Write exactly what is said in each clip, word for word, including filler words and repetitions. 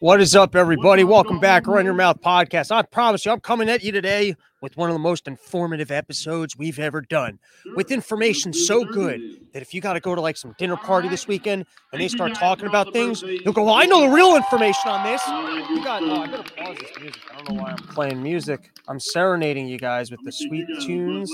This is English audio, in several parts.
What is up, everybody? Welcome back, Run Your Mouth Podcast. I promise you, I'm coming at you today with one of the most informative episodes we've ever done, with information so good that if you got to go to like some dinner party this weekend and they start talking about things, you'll go, well, I know the real information on this. You got, oh, I gotta pause this music. I don't know why I'm playing music. I'm serenading you guys with the sweet tunes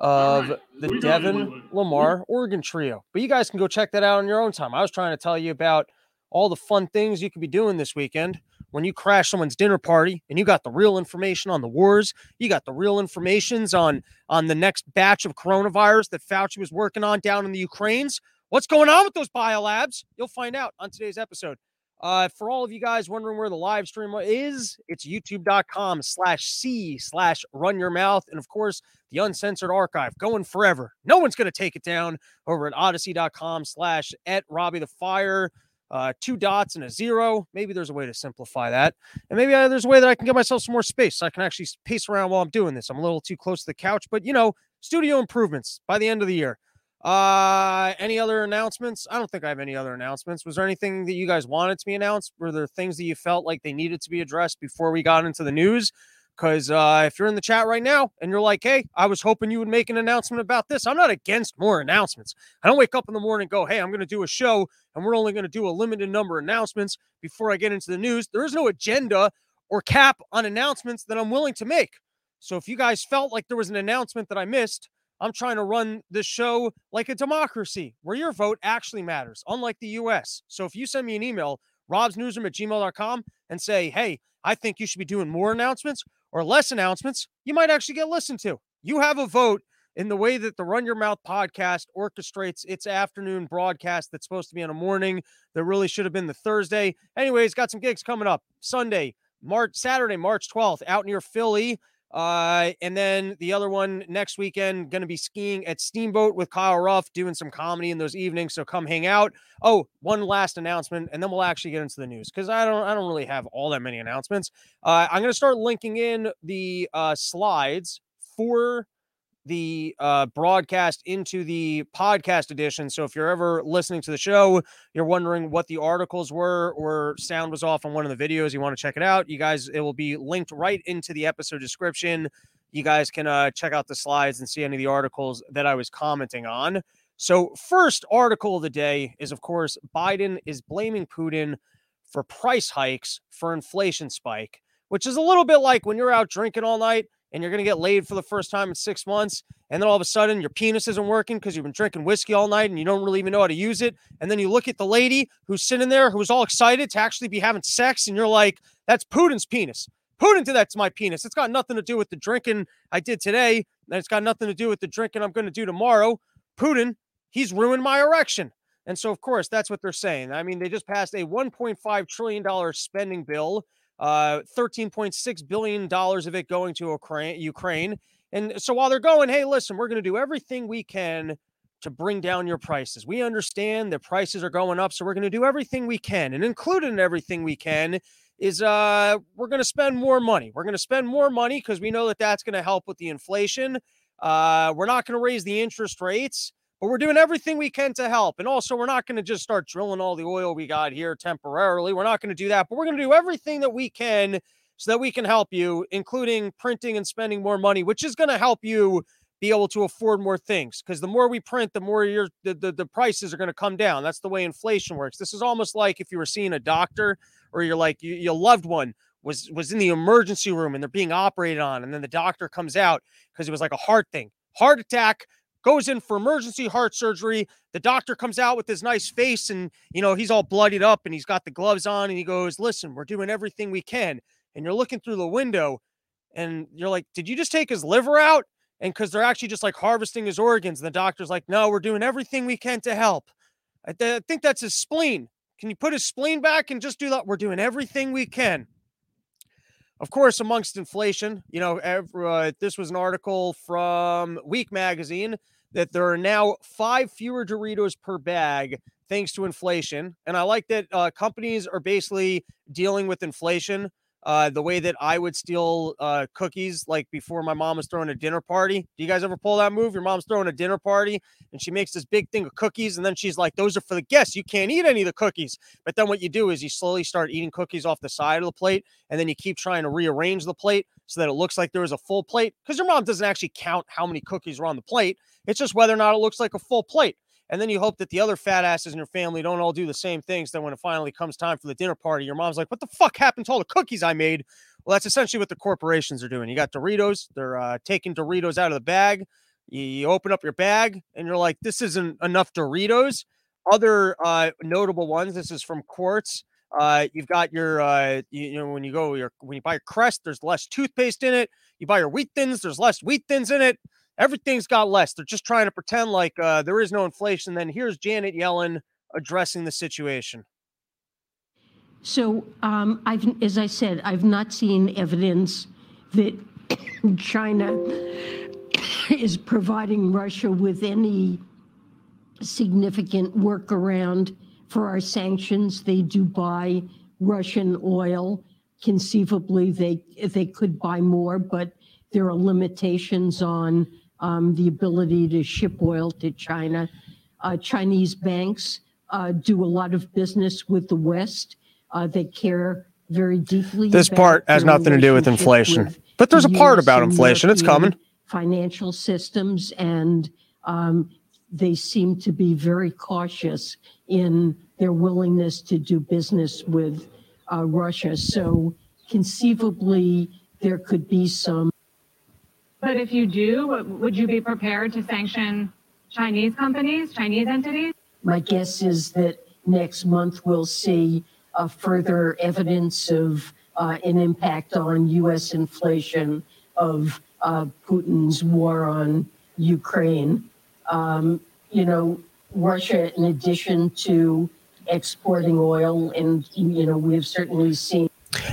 of the Devin Lamar Organ Trio. But you guys can go check that out on your own time. I was trying to tell you about all the fun things you could be doing this weekend when you crash someone's dinner party and you got the real information on the wars, you got the real informations on, on the next batch of coronavirus that Fauci was working on down in the Ukraines. What's going on with those biolabs? You'll find out on today's episode. Uh, for all of you guys wondering where the live stream is, it's youtube.com slash C slash run your mouth. And of course, the uncensored archive going forever. No one's going to take it down over at odyssey.com slash at Robbie the Fire. Uh, two dots and a zero. Maybe there's a way to simplify that. And maybe I, there's a way that I can get myself some more space so I can actually pace around while I'm doing this. I'm a little too close to the couch, but you know, studio improvements by the end of the year. Uh, any other announcements? I don't think I have any other announcements. Was there anything that you guys wanted to be announced? Were there things that you felt like they needed to be addressed before we got into the news? Because uh, if you're in the chat right now and you're like, hey, I was hoping you would make an announcement about this. I'm not against more announcements. I don't wake up in the morning and go, hey, I'm going to do a show and we're only going to do a limited number of announcements before I get into the news. There is no agenda or cap on announcements that I'm willing to make. So if you guys felt like there was an announcement that I missed, I'm trying to run this show like a democracy where your vote actually matters, unlike the U S. So if you send me an email, robsnewsroom at gmail dot com, and say, hey, I think you should be doing more announcements or less announcements, you might actually get listened to. You have a vote in the way that the Run Your Mouth podcast orchestrates its afternoon broadcast that's supposed to be on a morning that really should have been the Thursday. Anyways, got some gigs coming up. Sunday, March, Saturday, March twelfth, out near Philly. Uh, and then the other one next weekend, going to be skiing at Steamboat with Kyle Ruff, doing some comedy in those evenings. So come hang out. Oh, one last announcement, and then we'll actually get into the news. Cause I don't, I don't really have all that many announcements. Uh, I'm going to start linking in the, uh, slides for the, uh, broadcast into the podcast edition. So if you're ever listening to the show, you're wondering what the articles were or sound was off on one of the videos, you want to check it out. You guys, it will be linked right into the episode description. You guys can uh, check out the slides and see any of the articles that I was commenting on. So first article of the day is, of course, Biden is blaming Putin for price hikes for inflation spike, which is a little bit like when you're out drinking all night and you're going to get laid for the first time in six months, and then all of a sudden your penis isn't working because you've been drinking whiskey all night and you don't really even know how to use it. And then you look at the lady who's sitting there who's all excited to actually be having sex, and you're like, that's Putin's penis. Putin did that to my penis. It's got nothing to do with the drinking I did today, and it's got nothing to do with the drinking I'm going to do tomorrow. Putin, he's ruined my erection. And so, of course, that's what they're saying. I mean, they just passed a one point five trillion dollars spending bill, Uh, thirteen point six billion dollars of it going to Ukraine. And so while they're going, hey, listen, we're going to do everything we can to bring down your prices. We understand that prices are going up, so we're going to do everything we can. And included in everything we can is uh, we're going to spend more money. We're going to spend more money because we know that that's going to help with the inflation. Uh, we're not going to raise the interest rates, but we're doing everything we can to help. And also, we're not going to just start drilling all the oil we got here temporarily. We're not going to do that, but we're going to do everything that we can so that we can help you, including printing and spending more money, which is going to help you be able to afford more things. Because the more we print, the more your the, the, the prices are going to come down. That's the way inflation works. This is almost like if you were seeing a doctor, or you're like you, your loved one was, was in the emergency room and they're being operated on, and then the doctor comes out because it was like a heart thing, heart attack, goes in for emergency heart surgery. The doctor comes out with his nice face and, you know, he's all bloodied up and he's got the gloves on and he goes, listen, we're doing everything we can. And you're looking through the window and you're like, did you just take his liver out? And because they're actually just like harvesting his organs. And the doctor's like, no, we're doing everything we can to help. I, th- I think that's his spleen. Can you put his spleen back and just do that? We're doing everything we can. Of course, amongst inflation, you know, uh, this was an article from Week Magazine that there are now five fewer Doritos per bag thanks to inflation. And I like that uh, companies are basically dealing with inflation Uh, the way that I would steal uh, cookies, like before my mom was throwing a dinner party. Do you guys ever pull that move? Your mom's throwing a dinner party and she makes this big thing of cookies. And then she's like, those are for the guests. You can't eat any of the cookies. But then what you do is you slowly start eating cookies off the side of the plate. And then you keep trying to rearrange the plate so that it looks like there was a full plate. Because your mom doesn't actually count how many cookies are on the plate. It's just whether or not it looks like a full plate. And then you hope that the other fat asses in your family don't all do the same things. Then when it finally comes time for the dinner party, your mom's like, what the fuck happened to all the cookies I made? Well, that's essentially what the corporations are doing. You got Doritos. They're uh, taking Doritos out of the bag. You, you open up your bag and you're like, this isn't enough Doritos. Other uh, notable ones. This is from Quartz. Uh, you've got your, uh, you, you know, when you go, your, when you buy your Crest, there's less toothpaste in it. You buy your Wheat Thins, there's less Wheat Thins in it. Everything's got less. They're just trying to pretend like uh, there is no inflation. Then here's Janet Yellen addressing the situation. So um, I've, as I said, I've not seen evidence that China is providing Russia with any significant workaround for our sanctions. They do buy Russian oil. Conceivably, they they could buy more, but there are limitations on Um, the ability to ship oil to China. Uh, Chinese banks uh, do a lot of business with the West. Uh, they care very deeply. This part has nothing to do with inflation, with but there's a part about inflation. It's coming. Financial systems, and um, they seem to be very cautious in their willingness to do business with uh, Russia. So conceivably, there could be some. But if you do, would you be prepared to sanction Chinese companies, Chinese entities? My guess is that next month we'll see uh, further evidence of uh, an impact on U S inflation of uh, Putin's war on Ukraine. Um, you know, Russia, in addition to exporting oil, and, you know, we've certainly seen.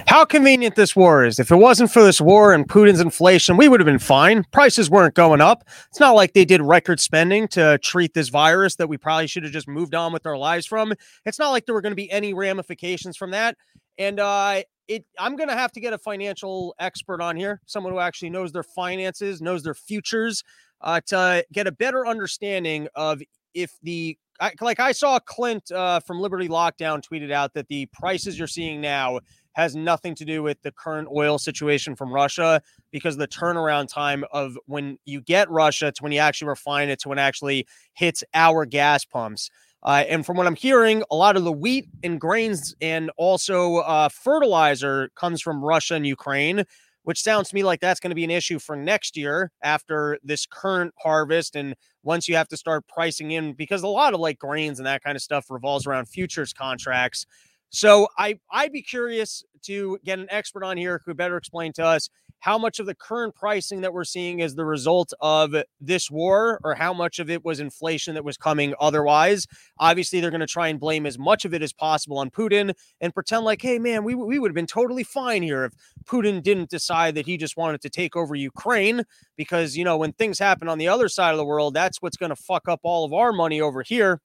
How convenient this war is. If it wasn't for this war and Putin's inflation, we would have been fine. Prices weren't going up. It's not like they did record spending to treat this virus that we probably should have just moved on with our lives from. It's not like there were going to be any ramifications from that. And uh, it, I'm going to have to get a financial expert on here, someone who actually knows their finances, knows their futures, uh, to get a better understanding of if the I, like I saw Clint uh, from Liberty Lockdown tweeted out that the prices you're seeing now has nothing to do with the current oil situation from Russia because of the turnaround time of when you get Russia to when you actually refine it to when it actually hits our gas pumps. Uh, and from what I'm hearing, a lot of the wheat and grains and also uh, fertilizer comes from Russia and Ukraine, which sounds to me like that's going to be an issue for next year after this current harvest. And once you have to start pricing in, because a lot of like grains and that kind of stuff revolves around futures contracts. So I, I'd be curious to get an expert on here who better explain to us how much of the current pricing that we're seeing is the result of this war or how much of it was inflation that was coming otherwise. Obviously, they're going to try and blame as much of it as possible on Putin and pretend like, hey, man, we, we would have been totally fine here if Putin didn't decide that he just wanted to take over Ukraine because, you know, when things happen on the other side of the world, that's what's going to fuck up all of our money over here.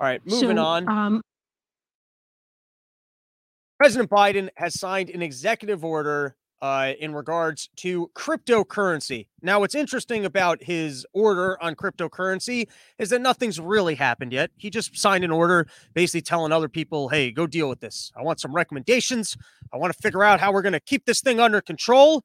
All right, moving so, on. Um- President Biden has signed an executive order uh, in regards to cryptocurrency. Now, what's interesting about his order on cryptocurrency is that nothing's really happened yet. He just signed an order basically telling other people, hey, go deal with this. I want some recommendations. I want to figure out how we're going to keep this thing under control.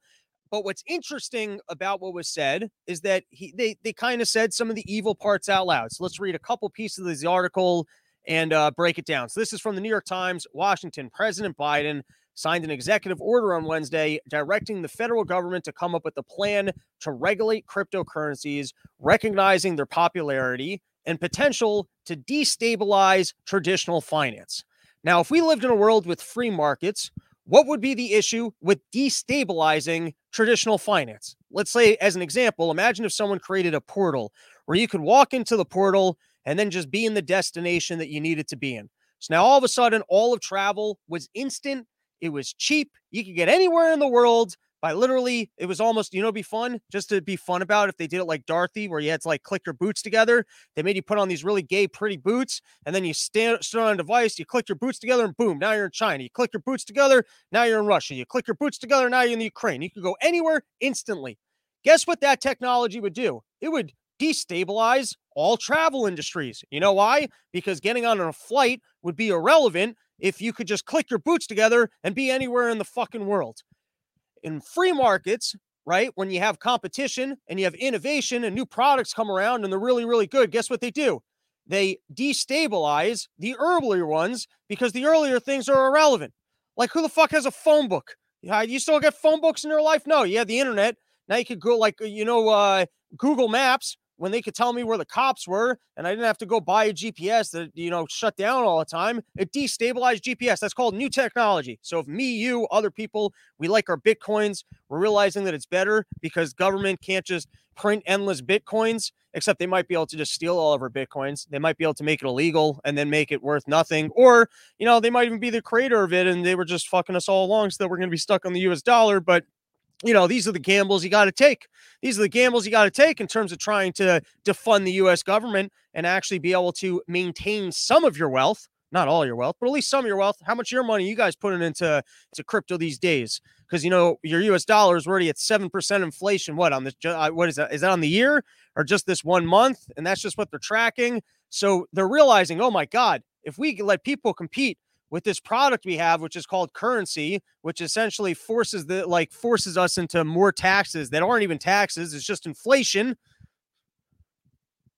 But what's interesting about what was said is that he they, they kind of said some of the evil parts out loud. So let's read a couple pieces of the article and uh, break it down. So this is from the New York Times, Washington. President Biden signed an executive order on Wednesday directing the federal government to come up with a plan to regulate cryptocurrencies, recognizing their popularity and potential to destabilize traditional finance. Now, if we lived in a world with free markets, what would be the issue with destabilizing traditional finance? Let's say, as an example, imagine if someone created a portal where you could walk into the portal and then just be in the destination that you needed to be in. So now all of a sudden, all of travel was instant. It was cheap. You could get anywhere in the world by literally, it was almost, you know, it'd be fun just to be fun about it, if they did it like Dorothy, where you had to like click your boots together. They made you put on these really gay, pretty boots, and then you stand, stood on a device, you click your boots together, and boom, now you're in China. You click your boots together, now you're in Russia. You click your boots together, now you're in the Ukraine. You could go anywhere instantly. Guess what that technology would do? It would destabilize all travel industries. You know why? Because getting on a flight would be irrelevant if you could just click your boots together and be anywhere in the fucking world. In free markets, right, when you have competition and you have innovation and new products come around and they're really, really good, guess what they do? They destabilize the earlier ones because the earlier things are irrelevant. Like, who the fuck has a phone book? You still get phone books in your life? No, you have the internet. Now you could go like, you know, uh, Google Maps, when they could tell me where the cops were and I didn't have to go buy a G P S that, you know, shut down all the time. It destabilized G P S. That's called new technology. So if me, you, other people, we like our Bitcoins, we're realizing that it's better because government can't just print endless Bitcoins, except they might be able to just steal all of our Bitcoins. They might be able to make it illegal and then make it worth nothing. Or, you know, they might even be the creator of it and they were just fucking us all along so that we're going to be stuck on the U S dollar. But you know, these are the gambles you got to take. These are the gambles you got to take in terms of trying to defund the U S government and actually be able to maintain some of your wealth, not all your wealth, but at least some of your wealth. How much of your money you guys putting into to crypto these days? Because, you know, your U S dollar is already at seven percent inflation. What on the, what is that? Is that on the year or just this one month? And that's just what they're tracking. So they're realizing, oh my God, if we let people compete with this product we have, which is called currency, which essentially forces the like forces us into more taxes that aren't even taxes, it's just inflation,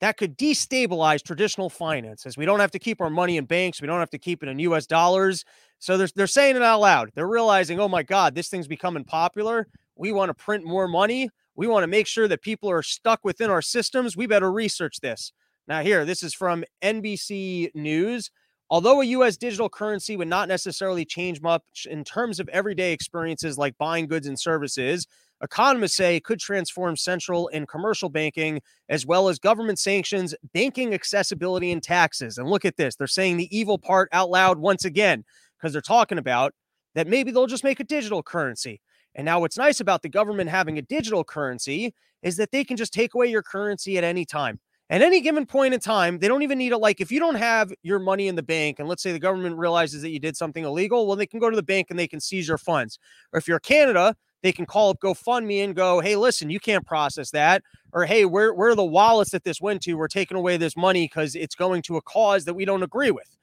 that could destabilize traditional finances. We don't have to keep our money in banks. We don't have to keep it in U S dollars. So they're, they're saying it out loud. They're realizing, oh my God, this thing's becoming popular. We want to print more money. We want to make sure that people are stuck within our systems. We better research this. Now here, this is from N B C News. Although a U S digital currency would not necessarily change much in terms of everyday experiences like buying goods and services, economists say it could transform central and commercial banking, as well as government sanctions, banking accessibility, and taxes. And look at this. They're saying the evil part out loud once again, because they're talking about that maybe they'll just make a digital currency. And now what's nice about the government having a digital currency is that they can just take away your currency at any time. At any given point in time, they don't even need it. Like if you don't have your money in the bank and let's say the government realizes that you did something illegal, well, they can go to the bank and they can seize your funds. Or if you're Canada, they can call up GoFundMe and go, hey, listen, you can't process that. Or, hey, where, where are the wallets that this went to? We're taking away this money because it's going to a cause that we don't agree with.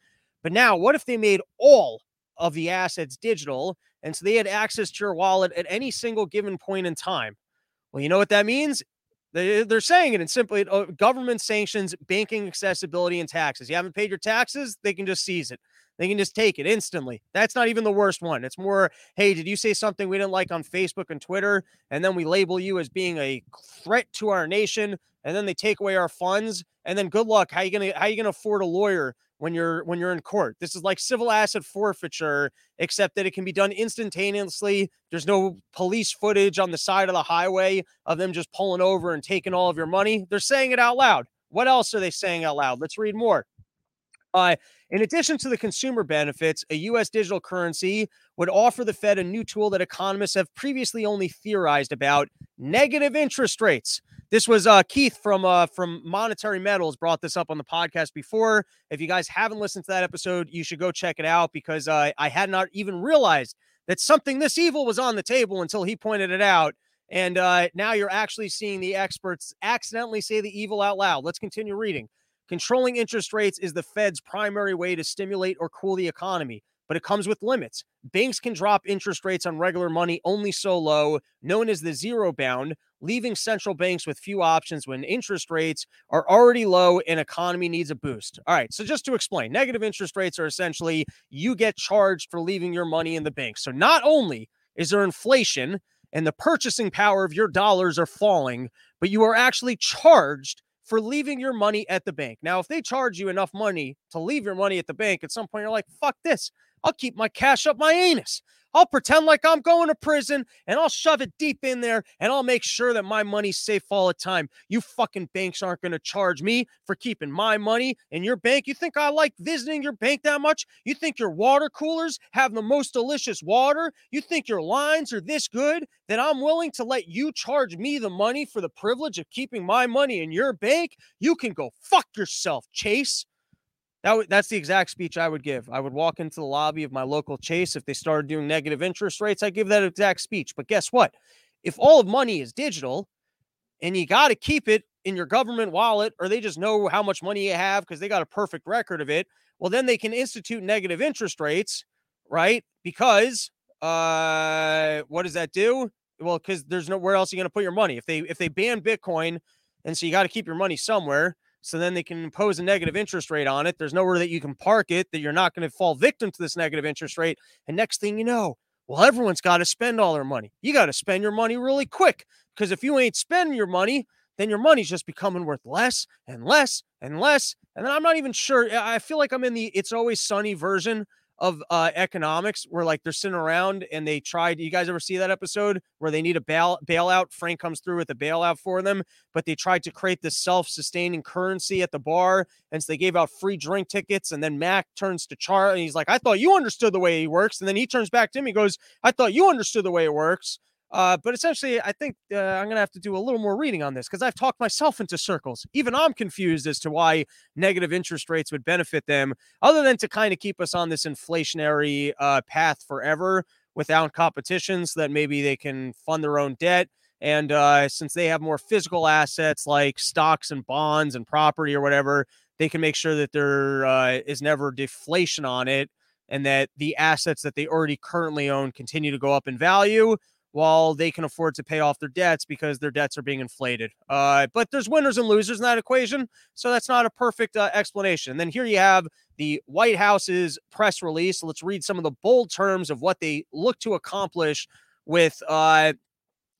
But now what if they made all of the assets digital and so they had access to your wallet at any single given point in time? Well, you know what that means? They're saying it in simply uh, government sanctions, banking accessibility, and taxes. You haven't paid your taxes, they can just seize it. They can just take it instantly. That's not even the worst one. It's more, hey, did you say something we didn't like on Facebook and Twitter? And then we label you as being a threat to our nation. And then they take away our funds. And then good luck. How are you gonna how you gonna afford a lawyer when you're when you're in court? This is like civil asset forfeiture, except that it can be done instantaneously. There's no police footage on the side of the highway of them just pulling over and taking all of your money. They're saying it out loud. What else are they saying out loud? Let's read more. Uh, in addition to the consumer benefits, a U S digital currency would offer the Fed a new tool that economists have previously only theorized about: negative interest rates. This was uh, Keith from uh, from Monetary Metals brought this up on the podcast before. If you guys haven't listened to that episode, you should go check it out because uh, I had not even realized that something this evil was on the table until he pointed it out. And uh, now you're actually seeing the experts accidentally say the evil out loud. Let's continue reading. Controlling interest rates is the Fed's primary way to stimulate or cool the economy, but it comes with limits. Banks can drop interest rates on regular money only so low, known as the zero bound, leaving central banks with few options when interest rates are already low and economy needs a boost. All right, so just to explain, negative interest rates are essentially you get charged for leaving your money in the bank. So not only is there inflation and the purchasing power of your dollars are falling, but you are actually charged for leaving your money at the bank. Now, if they charge you enough money to leave your money at the bank, at some point you're like, fuck this. I'll keep my cash up my anus. I'll pretend like I'm going to prison and I'll shove it deep in there and I'll make sure that my money's safe all the time. You fucking banks aren't going to charge me for keeping my money in your bank. You think I like visiting your bank that much? You think your water coolers have the most delicious water? You think your lines are this good that I'm willing to let you charge me the money for the privilege of keeping my money in your bank? You can go fuck yourself, Chase. That w- that's the exact speech I would give. I would walk into the lobby of my local Chase. If they started doing negative interest rates, I'd give that exact speech. But guess what? If all of money is digital and you got to keep it in your government wallet, or they just know how much money you have because they got a perfect record of it, well, then they can institute negative interest rates, right? Because uh, what does that do? Well, because there's nowhere else you're going to put your money. If they if they ban Bitcoin, and so you got to keep your money somewhere, so then they can impose a negative interest rate on it. There's nowhere that you can park it that you're not going to fall victim to this negative interest rate. And next thing you know, well, everyone's got to spend all their money. You got to spend your money really quick, because if you ain't spending your money, then your money's just becoming worth less and less and less. And then I'm not even sure. I feel like I'm in the It's Always Sunny version of uh, economics, where like they're sitting around and they tried. You guys ever see that episode where they need a bail bailout? Frank comes through with a bailout for them, but they tried to create this self-sustaining currency at the bar, and so they gave out free drink tickets. And then Mac turns to Charlie, and he's like, "I thought you understood the way it works." And then he turns back to him, he goes, "I thought you understood the way it works." Uh, but essentially, I think uh, I'm going to have to do a little more reading on this, because I've talked myself into circles. Even I'm confused as to why negative interest rates would benefit them, other than to kind of keep us on this inflationary uh, path forever without competition, so that maybe they can fund their own debt. And uh, since they have more physical assets like stocks and bonds and property or whatever, they can make sure that there uh, is never deflation on it, and that the assets that they already currently own continue to go up in value, while they can afford to pay off their debts because their debts are being inflated. Uh, but there's winners and losers in that equation, so that's not a perfect uh, explanation. And then here you have the White House's press release. So let's read some of the bold terms of what they look to accomplish with uh,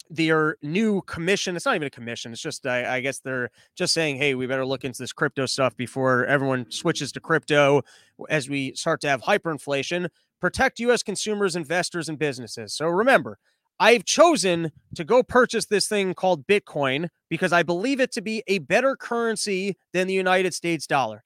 their new commission. It's not even a commission. It's just, I, I guess they're just saying, hey, we better look into this crypto stuff before everyone switches to crypto as we start to have hyperinflation. Protect U S consumers, investors, and businesses. So remember, I've chosen to go purchase this thing called Bitcoin because I believe it to be a better currency than the United States dollar.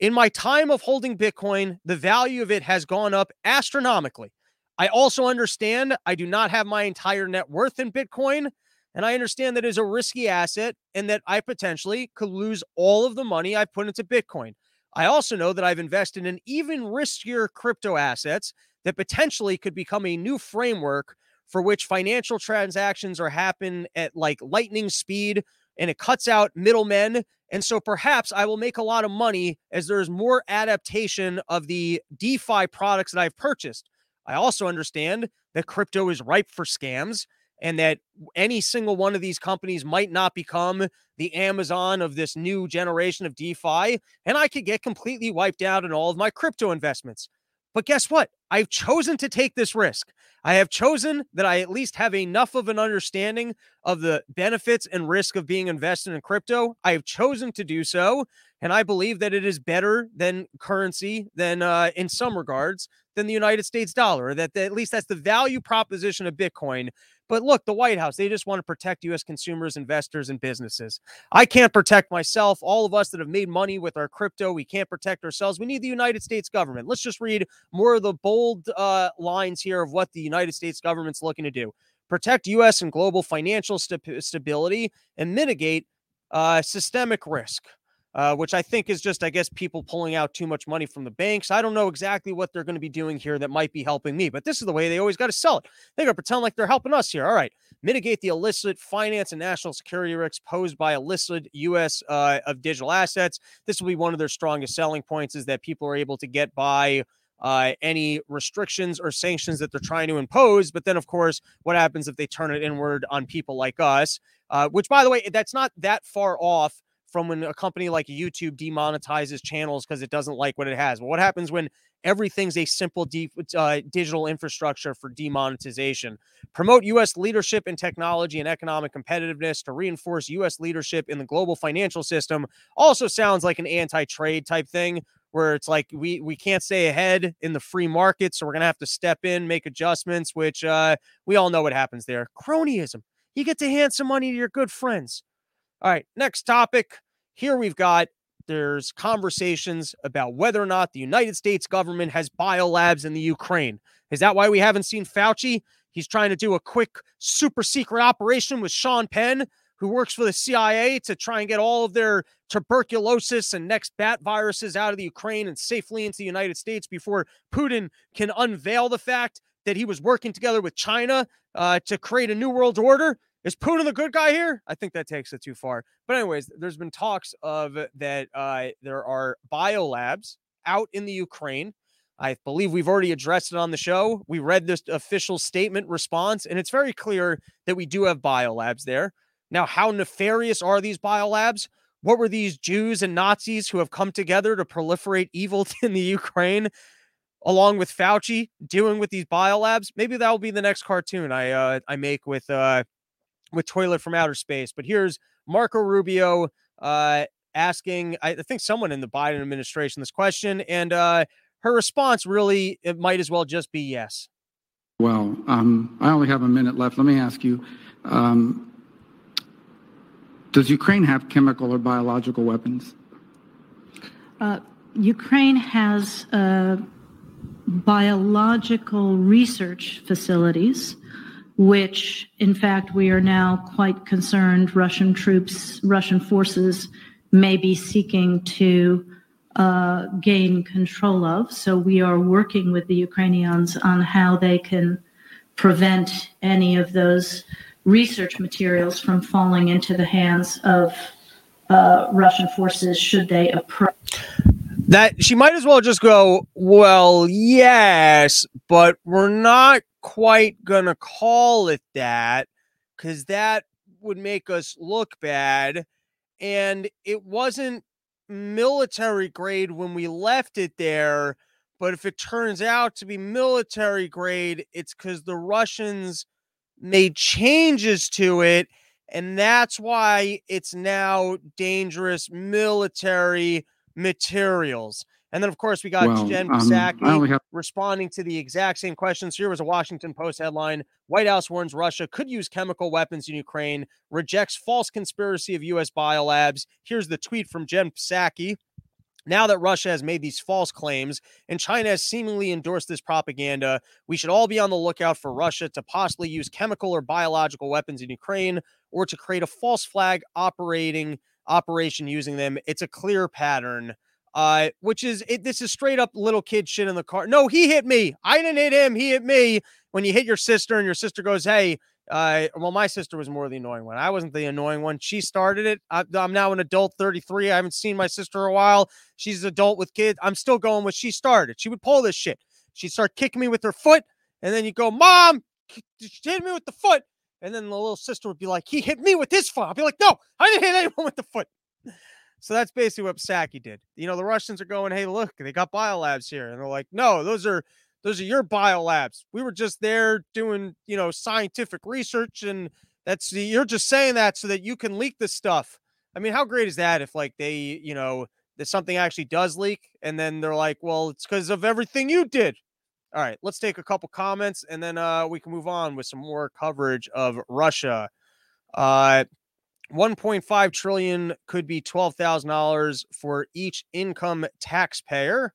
In my time of holding Bitcoin, the value of it has gone up astronomically. I also understand I do not have my entire net worth in Bitcoin, and I understand that it is a risky asset and that I potentially could lose all of the money I've put into Bitcoin. I also know that I've invested in even riskier crypto assets that potentially could become a new framework for which financial transactions are happening at like lightning speed, and it cuts out middlemen. And so perhaps I will make a lot of money as there's more adaptation of the DeFi products that I've purchased. I also understand that crypto is ripe for scams, and that any single one of these companies might not become the Amazon of this new generation of DeFi, and I could get completely wiped out in all of my crypto investments. But guess what? I've chosen to take this risk. I have chosen that I at least have enough of an understanding of the benefits and risk of being invested in crypto. I have chosen to do so, and I believe that it is better than currency, than uh, in some regards, than the United States dollar. That, that at least that's the value proposition of Bitcoin. But look, the White House, they just want to protect U S consumers, investors, and businesses. I can't protect myself. All of us that have made money with our crypto, we can't protect ourselves. We need the United States government. Let's just read more of the bold uh, lines here of what the United States government's looking to do. Protect U S and global financial st- stability and mitigate uh, systemic risk, uh, which I think is just, I guess, people pulling out too much money from the banks. I don't know exactly what they're going to be doing here that might be helping me, but this is the way they always got to sell it. They're going to pretend like they're helping us here. All right. Mitigate the illicit finance and national security risks posed by illicit U S uh, of digital assets. This will be one of their strongest selling points, is that people are able to get by Uh, any restrictions or sanctions that they're trying to impose. But then, of course, what happens if they turn it inward on people like us, uh, which, by the way, that's not that far off from when a company like YouTube demonetizes channels because it doesn't like what it has. But what happens when everything's a simple de- uh, digital infrastructure for demonetization? Promote U S leadership in technology and economic competitiveness to reinforce U S leadership in the global financial system. Also sounds like an anti-trade type thing. where it's like we we can't stay ahead in the free market, so we're going to have to step in, make adjustments, which uh, we all know what happens there. Cronyism. You get to hand some money to your good friends. All right, next topic. Here we've got there's conversations about whether or not the United States government has biolabs in the Ukraine. Is that why we haven't seen Fauci? He's trying to do a quick super secret operation with Sean Penn, who works for the C I A, to try and get all of their tuberculosis and next bat viruses out of the Ukraine and safely into the United States before Putin can unveil the fact that he was working together with China uh, to create a new world order. Is Putin the good guy here? I think that takes it too far. But anyways, there's been talks of that uh, there are biolabs out in the Ukraine. I believe we've already addressed it on the show. We read this official statement response, and it's very clear that we do have biolabs there. Now, how nefarious are these biolabs? What were these Jews and Nazis who have come together to proliferate evil in the Ukraine, along with Fauci, doing with these biolabs? Maybe that will be the next cartoon I uh, I make with uh, with Toilet from Outer Space. But here's Marco Rubio uh, asking, I think someone in the Biden administration, this question, and uh, her response really, it might as well just be yes. Well, um, I only have a minute left. Let me ask you. Um, Does Ukraine have chemical or biological weapons? Uh, Ukraine has uh, biological research facilities, which, in fact, we are now quite concerned Russian troops, Russian forces may be seeking to uh, gain control of. So we are working with the Ukrainians on how they can prevent any of those research materials from falling into the hands of uh, Russian forces should they approach. That she might as well just go, well, yes, but we're not quite going to call it that because that would make us look bad. And it wasn't military grade when we left it there. But if it turns out to be military grade, it's because the Russians made changes to it, and that's why it's now dangerous military materials. And then, of course, we got well, Jen Psaki um, have- responding to the exact same questions. Here was a Washington Post headline. White House warns Russia could use chemical weapons in Ukraine, rejects false conspiracy of U S biolabs. Here's the tweet from Jen Psaki. Now that Russia has made these false claims and China has seemingly endorsed this propaganda, we should all be on the lookout for Russia to possibly use chemical or biological weapons in Ukraine or to create a false flag operating operation using them. It's a clear pattern, uh, which is it, this is straight up little kid shit in the car. No, he hit me. I didn't hit him. He hit me. When you hit your sister and your sister goes, hey, uh, well, my sister was more the annoying one. I wasn't the annoying one. She started it. I, I'm now an adult, thirty-three. I haven't seen my sister in a while. She's an adult with kids. I'm still going with she started. She would pull this shit. She'd start kicking me with her foot. And then you go, Mom, hit me with the foot. And then the little sister would be like, he hit me with his foot. I'll be like, no, I didn't hit anyone with the foot. So that's basically what Psaki did. You know, the Russians are going, hey, look, they got biolabs here. And they're like, no, those are Those are your biolabs. We were just there doing, you know, scientific research, and that's you're just saying that so that you can leak this stuff. I mean, how great is that if, like, they, you know, that something actually does leak, and then they're like, well, it's because of everything you did. All right, let's take a couple comments, and then uh, we can move on with some more coverage of Russia. Uh, one point five trillion dollars could be twelve thousand dollars for each income taxpayer.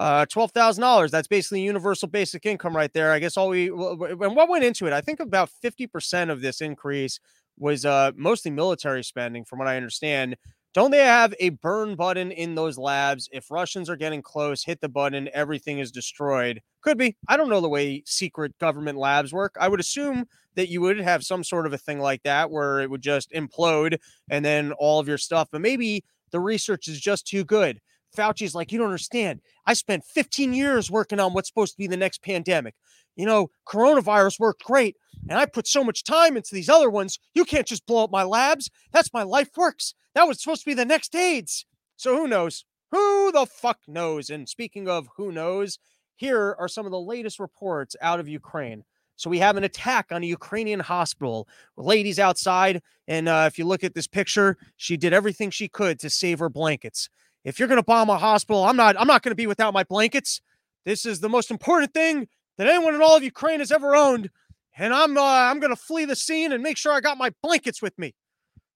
Uh, twelve thousand dollars. That's basically universal basic income right there. I guess all we, and what went into it, I think about fifty percent of this increase was uh, mostly military spending from what I understand. Don't they have a burn button in those labs? If Russians are getting close, hit the button, everything is destroyed. Could be. I don't know the way secret government labs work. I would assume that you would have some sort of a thing like that where it would just implode and then all of your stuff, but maybe the research is just too good. Fauci's like, you don't understand. I spent fifteen years working on what's supposed to be the next pandemic. You know, coronavirus worked great, and I put so much time into these other ones. You can't just blow up my labs. That's my life works. That was supposed to be the next AIDS. So who knows? Who the fuck knows? And speaking of who knows, here are some of the latest reports out of Ukraine. So we have an attack on a Ukrainian hospital. Ladies outside, and uh, if you look at this picture, she did everything she could to save her blankets. if you're going to bomb a hospital, I'm not, I'm not going to be without my blankets. This is the most important thing that anyone in all of Ukraine has ever owned. And I'm, uh, I'm going to flee the scene and make sure I got my blankets with me.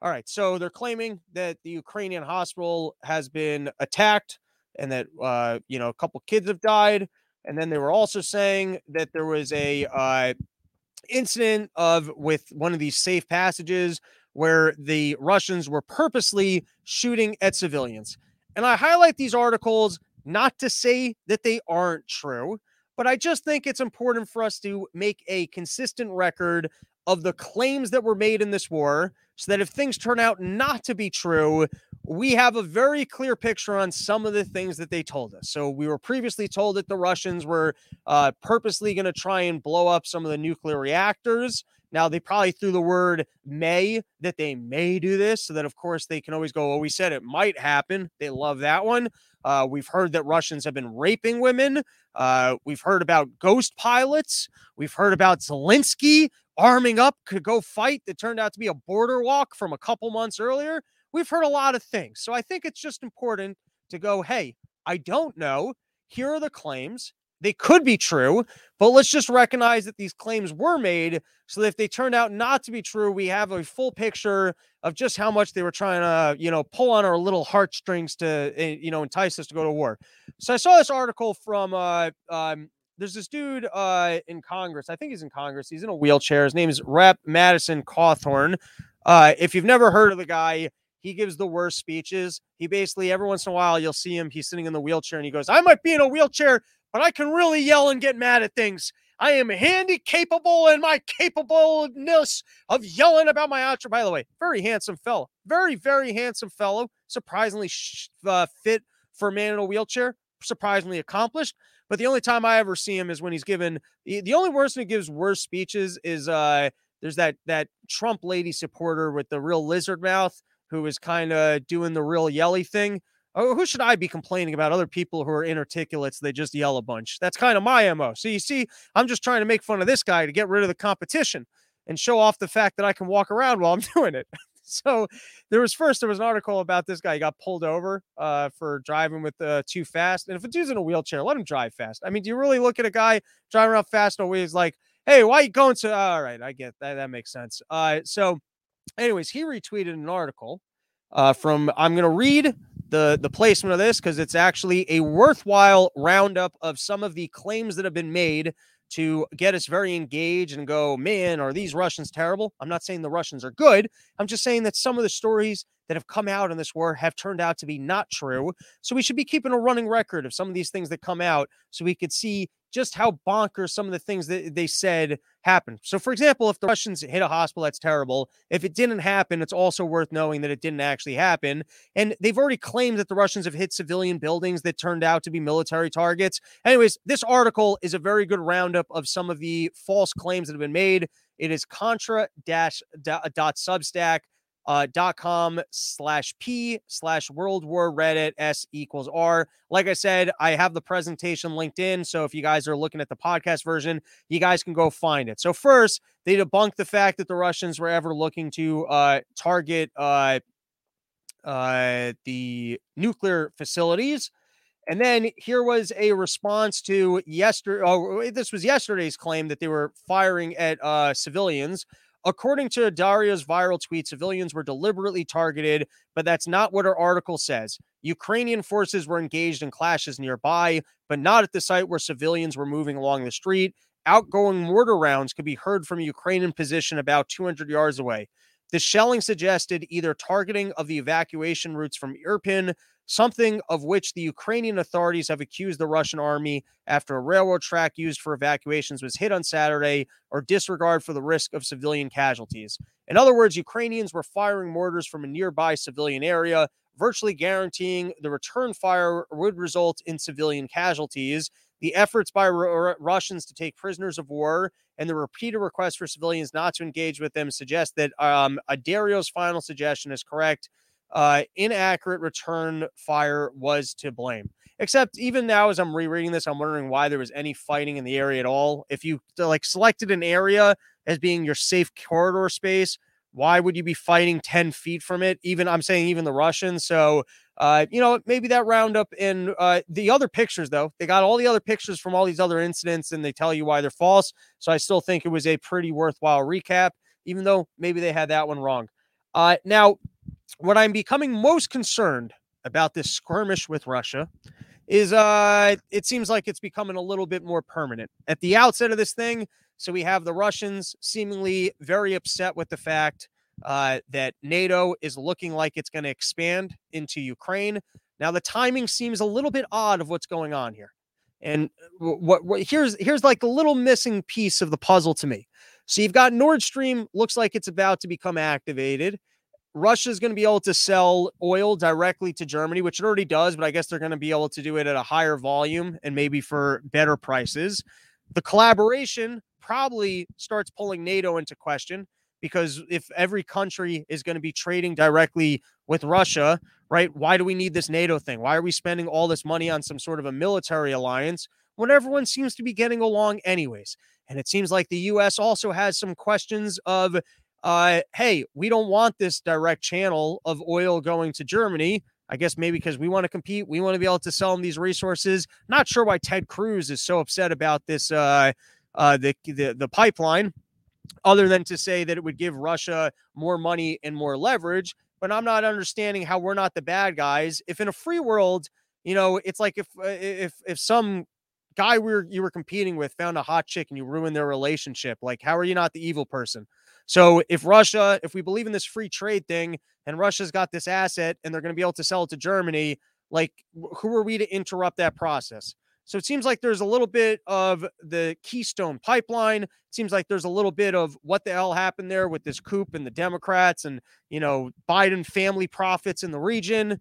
All right. So they're claiming that the Ukrainian hospital has been attacked and that, uh, you know, a couple kids have died. And then they were also saying that there was a uh, incident of with one of these safe passages where the Russians were purposely shooting at civilians. And I highlight these articles not to say that they aren't true, but I just think it's important for us to make a consistent record of the claims that were made in this war so that if things turn out not to be true, we have a very clear picture on some of the things that they told us. So we were previously told that the Russians were uh, purposely going to try and blow up some of the nuclear reactors. Now, they probably threw the word may, that they may do this, so that, of course, they can always go, well, we said it might happen. They love that one. Uh, we've heard that Russians have been raping women. Uh, we've heard about ghost pilots. We've heard about Zelensky arming up to go fight that turned out to be a border walk from a couple months earlier. We've heard a lot of things. So I think it's just important to go, hey, I don't know. Here are the claims. They could be true, but let's just recognize that these claims were made so that if they turned out not to be true, we have a full picture of just how much they were trying to, you know, pull on our little heartstrings to, you know, entice us to go to war. So I saw this article from, uh, um, there's this dude uh, in Congress. I think he's in Congress. He's in a wheelchair. His name is Rep Madison Cawthorn. Uh, if you've never heard of the guy, he gives the worst speeches. He basically, every once in a while, you'll see him. He's sitting in the wheelchair and he goes, I might be in a wheelchair, but I can really yell and get mad at things. I am handy capable and my capableness of yelling about my outro. By the way, very handsome fellow, very, very handsome fellow, surprisingly sh- uh, fit for a man in a wheelchair, surprisingly accomplished. But the only time I ever see him is when he's given the only person who gives worse speeches is uh, there's that, that Trump lady supporter with the real lizard mouth who is kind of doing the real yelly thing. Oh, who should I be complaining about? Other people who are inarticulates, they just yell a bunch. That's kind of my M O. So you see, I'm just trying to make fun of this guy to get rid of the competition and show off the fact that I can walk around while I'm doing it. So there was first, there was an article about this guy. He got pulled over uh, for driving with uh, too fast. And if a dude's in a wheelchair, let him drive fast. I mean, do you really look at a guy driving around fast and always like, hey, why are you going to? All right, I get that. That makes sense. Uh, so anyways, he retweeted an article uh, from, I'm going to read The, the placement of this because it's actually a worthwhile roundup of some of the claims that have been made to get us very engaged and go, man, are these Russians terrible? I'm not saying the Russians are good. I'm just saying that some of the stories that have come out in this war have turned out to be not true. So we should be keeping a running record of some of these things that come out so we could see just how bonkers some of the things that they said happened. So, for example, if the Russians hit a hospital, that's terrible. If it didn't happen, it's also worth knowing that it didn't actually happen. And they've already claimed that the Russians have hit civilian buildings that turned out to be military targets. Anyways, this article is a very good roundup of some of the false claims that have been made. It is contra-substack. Uh, dot com slash P slash World War Reddit S equals R. Like I said, I have the presentation linked in. So if you guys are looking at the podcast version, you guys can go find it. So first, they debunked the fact that the Russians were ever looking to uh, target uh, uh, the nuclear facilities. And then here was a response to yesterday. Oh, this was yesterday's claim that they were firing at uh, civilians. According to Daria's viral tweet, civilians were deliberately targeted, but that's not what her article says. Ukrainian forces were engaged in clashes nearby, but not at the site where civilians were moving along the street. Outgoing mortar rounds could be heard from a Ukrainian position about two hundred yards away. The shelling suggested either targeting of the evacuation routes from Irpin, something of which the Ukrainian authorities have accused the Russian army after a railroad track used for evacuations was hit on Saturday, or disregard for the risk of civilian casualties. In other words, Ukrainians were firing mortars from a nearby civilian area, virtually guaranteeing the return fire would result in civilian casualties. The efforts by R- Russians to take prisoners of war and the repeated request for civilians not to engage with them suggest that um, Adario's final suggestion is correct. Uh, inaccurate return fire was to blame. Except even now, as I'm rereading this, I'm wondering why there was any fighting in the area at all. If you like selected an area as being your safe corridor space, why would you be fighting ten feet from it? Even I'm saying even the Russians. So Uh, you know, maybe that roundup in uh, the other pictures, though. They got all the other pictures from all these other incidents, and they tell you why they're false. So I still think it was a pretty worthwhile recap, even though maybe they had that one wrong. Uh, now, what I'm becoming most concerned about this skirmish with Russia is uh, it seems like it's becoming a little bit more permanent. At the outset of this thing, so we have the Russians seemingly very upset with the fact Uh, that NATO is looking like it's going to expand into Ukraine. Now, the timing seems a little bit odd of what's going on here. And what, what here's here's like a little missing piece of the puzzle to me. So you've got Nord Stream, looks like it's about to become activated. Russia is going to be able to sell oil directly to Germany, which it already does, but I guess they're going to be able to do it at a higher volume and maybe for better prices. The collaboration probably starts pulling NATO into question, because if every country is going to be trading directly with Russia, right, why do we need this NATO thing? Why are we spending all this money on some sort of a military alliance when everyone seems to be getting along anyways? And it seems like the U S also has some questions of, uh, hey, we don't want this direct channel of oil going to Germany. I guess maybe because we want to compete. We want to be able to sell them these resources. Not sure why Ted Cruz is so upset about this, uh, uh, the, the, the pipeline, other than to say that it would give Russia more money and more leverage. But I'm not understanding how we're not the bad guys. If in a free world, you know, it's like if if if some guy we were, you were competing with found a hot chick and you ruined their relationship, like, how are you not the evil person? So if Russia, if we believe in this free trade thing and Russia's got this asset and they're going to be able to sell it to Germany, like, who are we to interrupt that process? So it seems like there's a little bit of the Keystone pipeline. It seems like there's a little bit of what the hell happened there with this coup and the Democrats and, you know, Biden family profits in the region.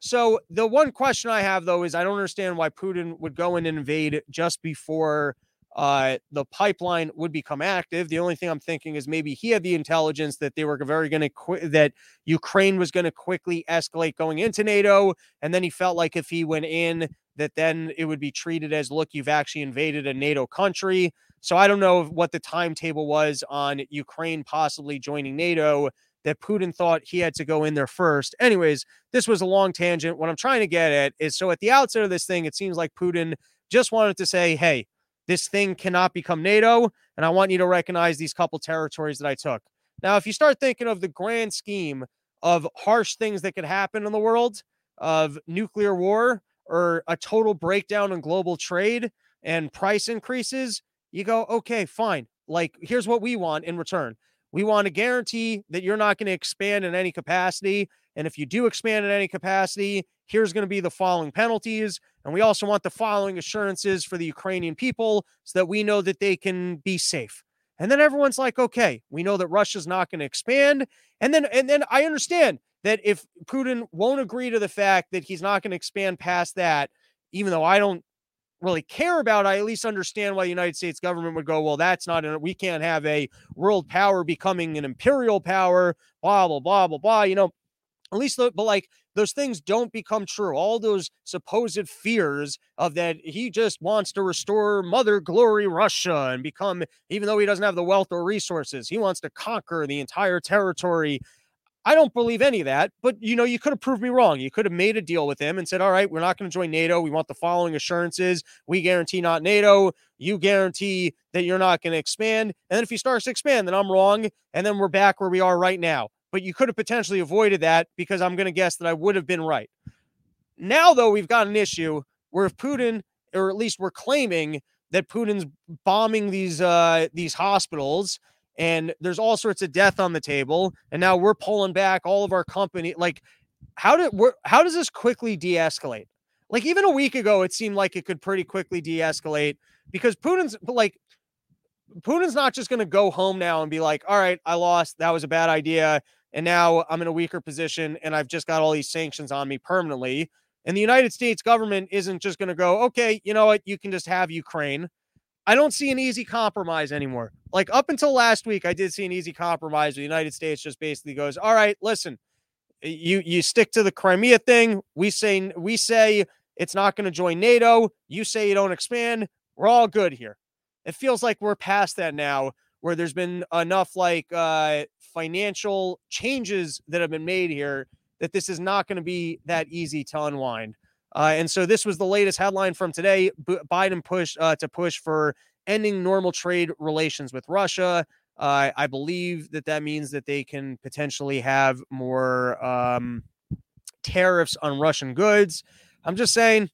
So the one question I have, though, is I don't understand why Putin would go in and invade just before uh, the pipeline would become active. The only thing I'm thinking is maybe he had the intelligence that they were very going to qu- that Ukraine was going to quickly escalate going into NATO. And then he felt like if he went in, that then it would be treated as, look, you've actually invaded a NATO country. So I don't know what the timetable was on Ukraine possibly joining NATO, that Putin thought he had to go in there first. Anyways, this was a long tangent. What I'm trying to get at is, so at the outset of this thing, it seems like Putin just wanted to say, hey, this thing cannot become NATO, and I want you to recognize these couple territories that I took. Now, if you start thinking of the grand scheme of harsh things that could happen in the world, of nuclear war, or a total breakdown in global trade and price increases, you go, okay, fine. Like, here's what we want in return. We want to guarantee that you're not going to expand in any capacity. And if you do expand in any capacity, here's going to be the following penalties. And we also want the following assurances for the Ukrainian people so that we know that they can be safe. And then everyone's like, okay, we know that Russia's not going to expand. And then, and then I understand that if Putin won't agree to the fact that he's not going to expand past that, even though I don't really care about it, I at least understand why the United States government would go, well, that's not, an, we can't have a world power becoming an imperial power, blah, blah, blah, blah, blah, you know, at least, the, but like those things don't become true. All those supposed fears of that he just wants to restore Mother Glory Russia and become, even though he doesn't have the wealth or resources, he wants to conquer the entire territory. I don't believe any of that, but, you know, you could have proved me wrong. You could have made a deal with him and said, all right, we're not going to join NATO. We want the following assurances. We guarantee not NATO. You guarantee that you're not going to expand. And then if he starts to expand, then I'm wrong. And then we're back where we are right now. But you could have potentially avoided that, because I'm going to guess that I would have been right. Now, though, we've got an issue where if Putin, or at least we're claiming that Putin's bombing these uh, these hospitals, and there's all sorts of death on the table, and now we're pulling back all of our company. Like, how did we're, how does this quickly de-escalate? Like, even a week ago, it seemed like it could pretty quickly de-escalate, because Putin's like, Putin's not just going to go home now and be like, all right, I lost. That was a bad idea. And now I'm in a weaker position, and I've just got all these sanctions on me permanently. And the United States government isn't just going to go, okay, you know what? You can just have Ukraine. I don't see an easy compromise anymore. Like, up until last week, I did see an easy compromise. The United States just basically goes, all right, listen, you you stick to the Crimea thing. We say we say it's not going to join NATO. You say you don't expand. We're all good here. It feels like we're past that now, where there's been enough like uh, financial changes that have been made here that this is not going to be that easy to unwind. Uh, and so this was the latest headline from today. B- Biden pushed uh, to push for ending normal trade relations with Russia. Uh, I believe that that means that they can potentially have more um, tariffs on Russian goods. I'm just saying,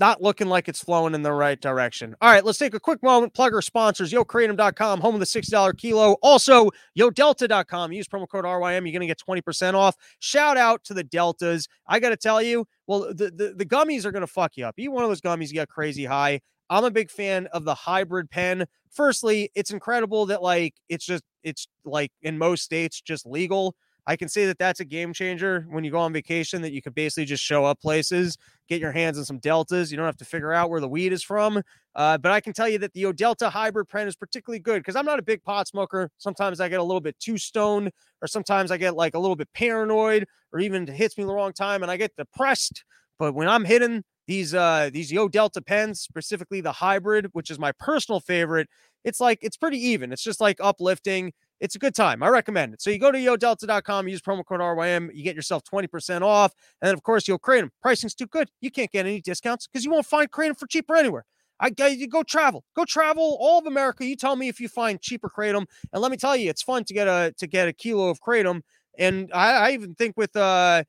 not looking like it's flowing in the right direction. All right, let's take a quick moment. Plug our sponsors, yo kratom dot com, home of the six dollars kilo. Also, yo delta dot com. Use promo code R Y M. You're going to get twenty percent off. Shout out to the Deltas. I got to tell you, well, the, the, the gummies are going to fuck you up. Eat one of those gummies, you got crazy high. I'm a big fan of the hybrid pen. Firstly, it's incredible that, like, it's just, it's like in most states, just legal. I can say that that's a game changer when you go on vacation, that you can basically just show up places, get your hands on some Deltas. You don't have to figure out where the weed is from. Uh, but I can tell you that the Delta hybrid pen is particularly good because I'm not a big pot smoker. Sometimes I get a little bit too stoned, or sometimes I get like a little bit paranoid, or even hits me the wrong time and I get depressed. But when I'm hitting these uh, these Yo Delta pens, specifically the hybrid, which is my personal favorite, it's like, it's pretty even. It's just like uplifting. It's a good time. I recommend it. So you go to yo delta dot com, use promo code R Y M, you get yourself twenty percent off. And then, of course, Yo Kratom. Pricing's too good. You can't get any discounts because you won't find Kratom for cheaper anywhere. I you go travel. Go travel all of America. You tell me if you find cheaper Kratom. And let me tell you, it's fun to get a to get a kilo of Kratom. And I, I even think with uh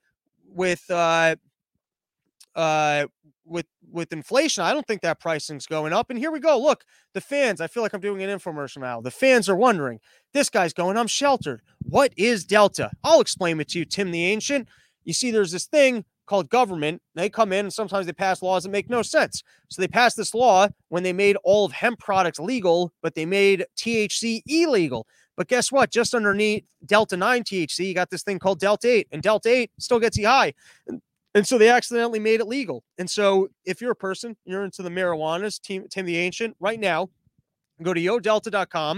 with uh uh with with inflation, I don't think that pricing's going up. And here we go. Look, the fans, I feel like I'm doing an infomercial now. The fans are wondering, this guy's going, I'm sheltered. What is Delta? I'll explain it to you, Tim the Ancient. You see, there's this thing called government. They come in and sometimes they pass laws that make no sense. So they passed this law when they made all of hemp products legal, but they made T H C illegal. But guess what? Just underneath Delta nine T H C, you got this thing called Delta eight, and Delta eight still gets you high. And And so they accidentally made it legal. And so if you're a person, you're into the marijuanas, Tim, Tim the Ancient, right now, go to yo delta dot com,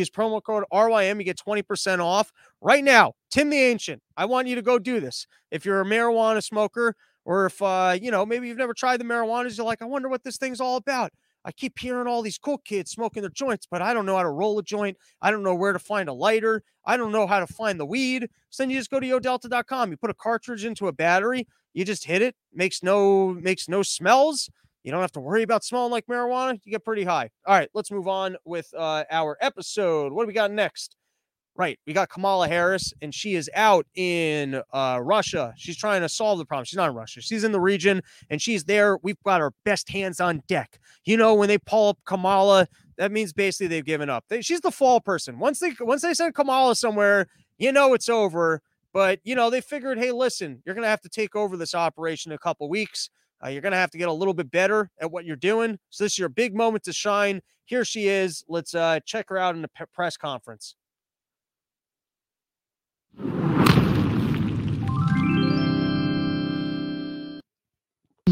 use promo code R Y M, you get twenty percent off. Right now, Tim the Ancient, I want you to go do this. If you're a marijuana smoker, or if, uh, you know, maybe you've never tried the marijuanas, you're like, I wonder what this thing's all about. I keep hearing all these cool kids smoking their joints, but I don't know how to roll a joint. I don't know where to find a lighter. I don't know how to find the weed. So then you just go to yo delta dot com. You put a cartridge into a battery. You just hit it. Makes no makes no smells. You don't have to worry about smelling like marijuana. You get pretty high. All right, let's move on with uh, our episode. What do we got next? Right, we got Kamala Harris, and she is out in uh, Russia. She's trying to solve the problem. She's not in Russia. She's in the region, and she's there. We've got our best hands on deck. You know, when they pull up Kamala, that means basically they've given up. They, she's the fall person. Once they once they send Kamala somewhere, you know it's over. But, you know, they figured, hey, listen, you're going to have to take over this operation in a couple weeks. Uh, you're going to have to get a little bit better at what you're doing. So this is your big moment to shine. Here she is. Let's uh, check her out in the p- press conference.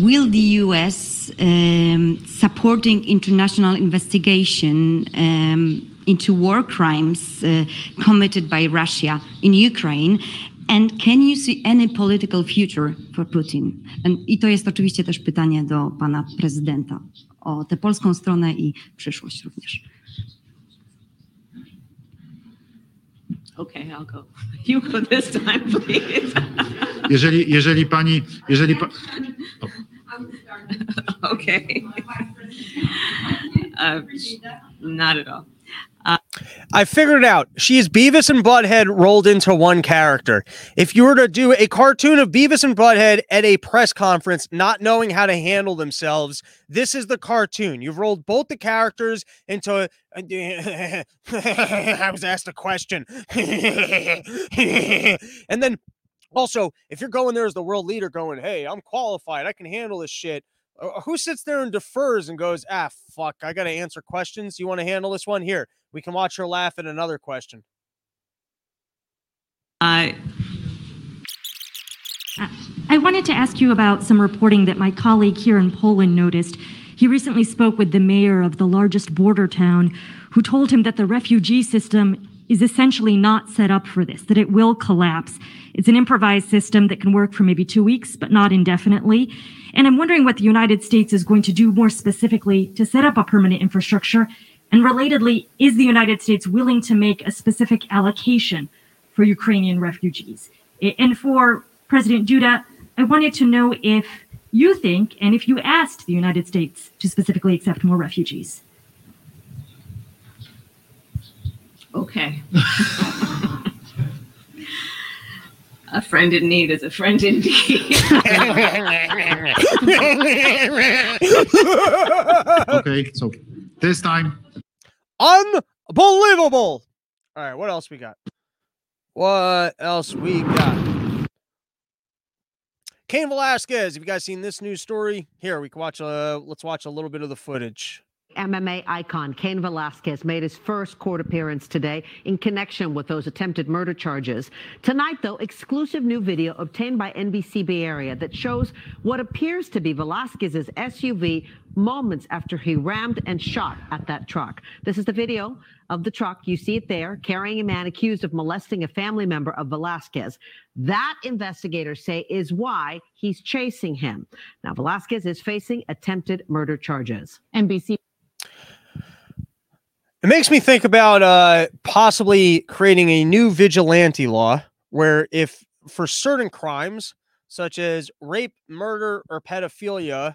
Will the U S um, supporting international investigation um, into war crimes uh, committed by Russia in Ukraine? And can you see any political future for Putin? And, I to jest oczywiście też pytanie do pana prezydenta o tę polską stronę I przyszłość również. Okay, I'll go. You go this time, please. Jeżeli, jeżeli pani, jeżeli pa... oh. Okay. Uh, not at all. Uh, I figured it out. She is Beavis and Butthead rolled into one character. If you were to do a cartoon of Beavis and Butthead at a press conference, not knowing how to handle themselves, this is the cartoon. You've rolled both the characters into... A, I was asked a question. And then, also, if you're going there as the world leader going, hey, I'm qualified, I can handle this shit. Who sits there and defers and goes, ah, fuck, I got to answer questions. You want to handle this one? Here, we can watch her laugh at another question. I I wanted to ask you about some reporting that my colleague here in Poland noticed. He recently spoke with the mayor of the largest border town, who told him that the refugee system is essentially not set up for this, that it will collapse. It's an improvised system that can work for maybe two weeks, but not indefinitely. And I'm wondering what the United States is going to do more specifically to set up a permanent infrastructure. And relatedly, is the United States willing to make a specific allocation for Ukrainian refugees? And for President Judah, I wanted to know if you think and if you asked the United States to specifically accept more refugees. Okay. A friend in need is a friend indeed. Okay, so this time. Unbelievable. All right, what else we got? What else we got? Cain Velasquez, have you guys seen this news story? Here, we can watch. Uh, let's watch a little bit of the footage. M M A icon Cain Velasquez made his first court appearance today in connection with those attempted murder charges. Tonight, though, exclusive new video obtained by N B C Bay Area that shows what appears to be Velasquez's S U V moments after he rammed and shot at that truck. This is the video of the truck. You see it there, carrying a man accused of molesting a family member of Velasquez. That, investigators say, is why he's chasing him. Now, Velasquez is facing attempted murder charges. N B C. It makes me think about uh, possibly creating a new vigilante law where if for certain crimes such as rape, murder, or pedophilia,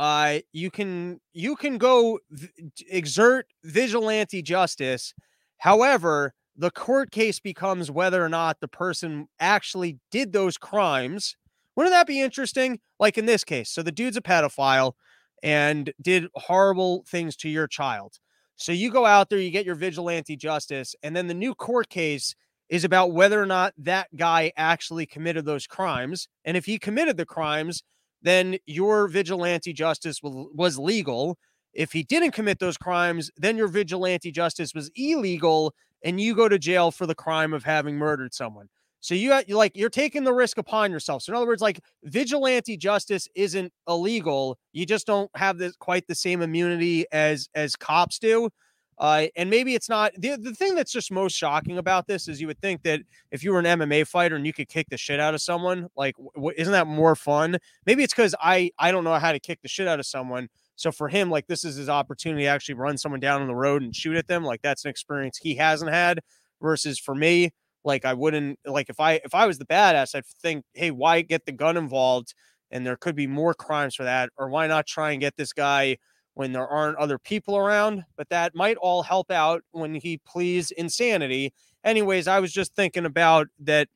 uh, you can you can go v- exert vigilante justice. However, the court case becomes whether or not the person actually did those crimes. Wouldn't that be interesting? Like in this case, so the dude's a pedophile and did horrible things to your child. So you go out there, you get your vigilante justice, and then the new court case is about whether or not that guy actually committed those crimes. And if he committed the crimes, then your vigilante justice was legal. If he didn't commit those crimes, then your vigilante justice was illegal, and you go to jail for the crime of having murdered someone. So you you like you're taking the risk upon yourself. So in other words, like vigilante justice isn't illegal. You just don't have this quite the same immunity as as cops do. Uh, and maybe it's not the the thing that's just most shocking about this is you would think that if you were an M M A fighter and you could kick the shit out of someone, like w- isn't that more fun? Maybe it's because I I don't know how to kick the shit out of someone. So for him, like this is his opportunity to actually run someone down on the road and shoot at them. Like that's an experience he hasn't had. Versus for me. Like I wouldn't like if I if I was the badass, I'd think, hey, why get the gun involved? And there could be more crimes for that. Or why not try and get this guy when there aren't other people around? But that might all help out when he pleads insanity. Anyways, I was just thinking about that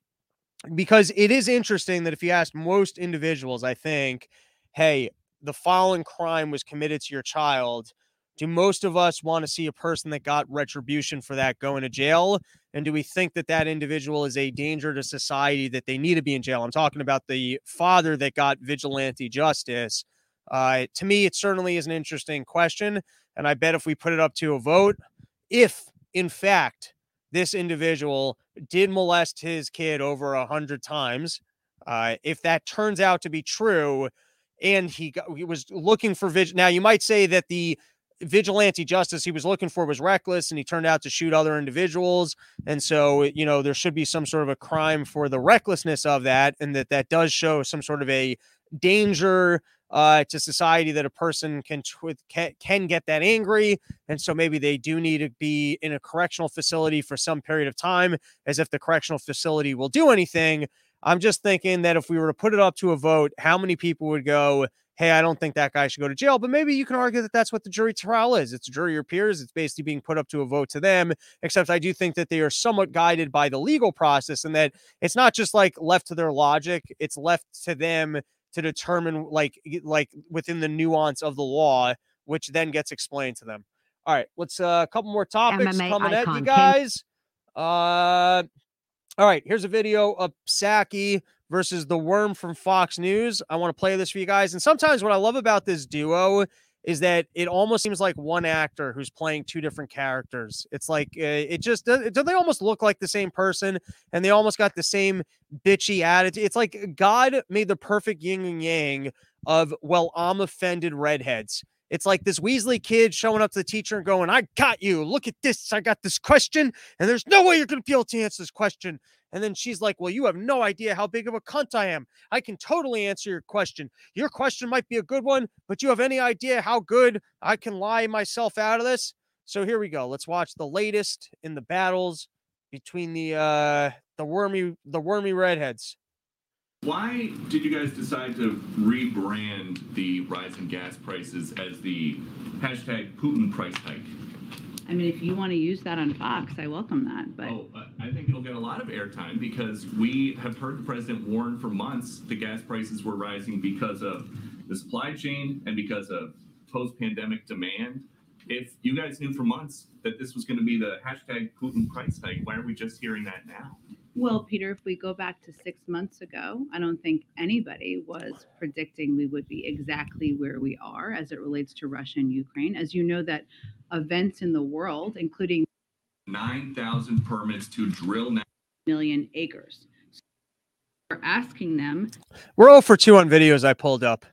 because it is interesting that if you ask most individuals, I think, hey, the following crime was committed to your child. Do most of us want to see a person that got retribution for that going to jail? And do we think that that individual is a danger to society that they need to be in jail? I'm talking about the father that got vigilante justice. Uh, to me, it certainly is an interesting question. And I bet if we put it up to a vote, if in fact this individual did molest his kid over a hundred times, uh, if that turns out to be true and he, got, he was looking for vigil. Now you might say that the vigilante justice he was looking for was reckless and he turned out to shoot other individuals. And so, you know, there should be some sort of a crime for the recklessness of that. And that that does show some sort of a danger uh, to society that a person can, tw- can get that angry. And so maybe they do need to be in a correctional facility for some period of time, as if the correctional facility will do anything. I'm just thinking that if we were to put it up to a vote, how many people would go, hey, I don't think that guy should go to jail. But maybe you can argue that that's what the jury trial is. It's jury or peers. It's basically being put up to a vote to them, except I do think that they are somewhat guided by the legal process and that it's not just like left to their logic. It's left to them to determine like like within the nuance of the law, which then gets explained to them. All right, let's a uh, couple more topics M M A coming icon, at you guys. Uh, all right, here's a video of Psaki versus the worm from Fox News. I want to play this for you guys. And sometimes what I love about this duo is that it almost seems like one actor who's playing two different characters. It's like, uh, it just, do they almost look like the same person? And they almost got the same bitchy attitude. It's like God made the perfect yin and yang of, well, I'm offended redheads. It's like this Weasley kid showing up to the teacher and going, I got you. Look at this. I got this question. And there's no way you're going to be able to answer this question. And then she's like, well, you have no idea how big of a cunt I am. I can totally answer your question. Your question might be a good one, but you have any idea how good I can lie myself out of this? So here we go. Let's watch the latest in the battles between the uh, the wormy the wormy redheads. Why did you guys decide to rebrand the rise in gas prices as the hashtag Putin price hike? I mean, if you want to use that on Fox, I welcome that. But oh, I think it'll get a lot of airtime because we have heard the president warn for months the gas prices were rising because of the supply chain and because of post-pandemic demand. If you guys knew for months that this was going to be the hashtag Putin price hike, why are we just hearing that now? Well, Peter, if we go back to six months ago, I don't think anybody was predicting we would be exactly where we are as it relates to Russia and Ukraine. As you know, that events in the world, including nine thousand permits to drill nine million acres. So we're asking them. We're oh for two on videos I pulled up.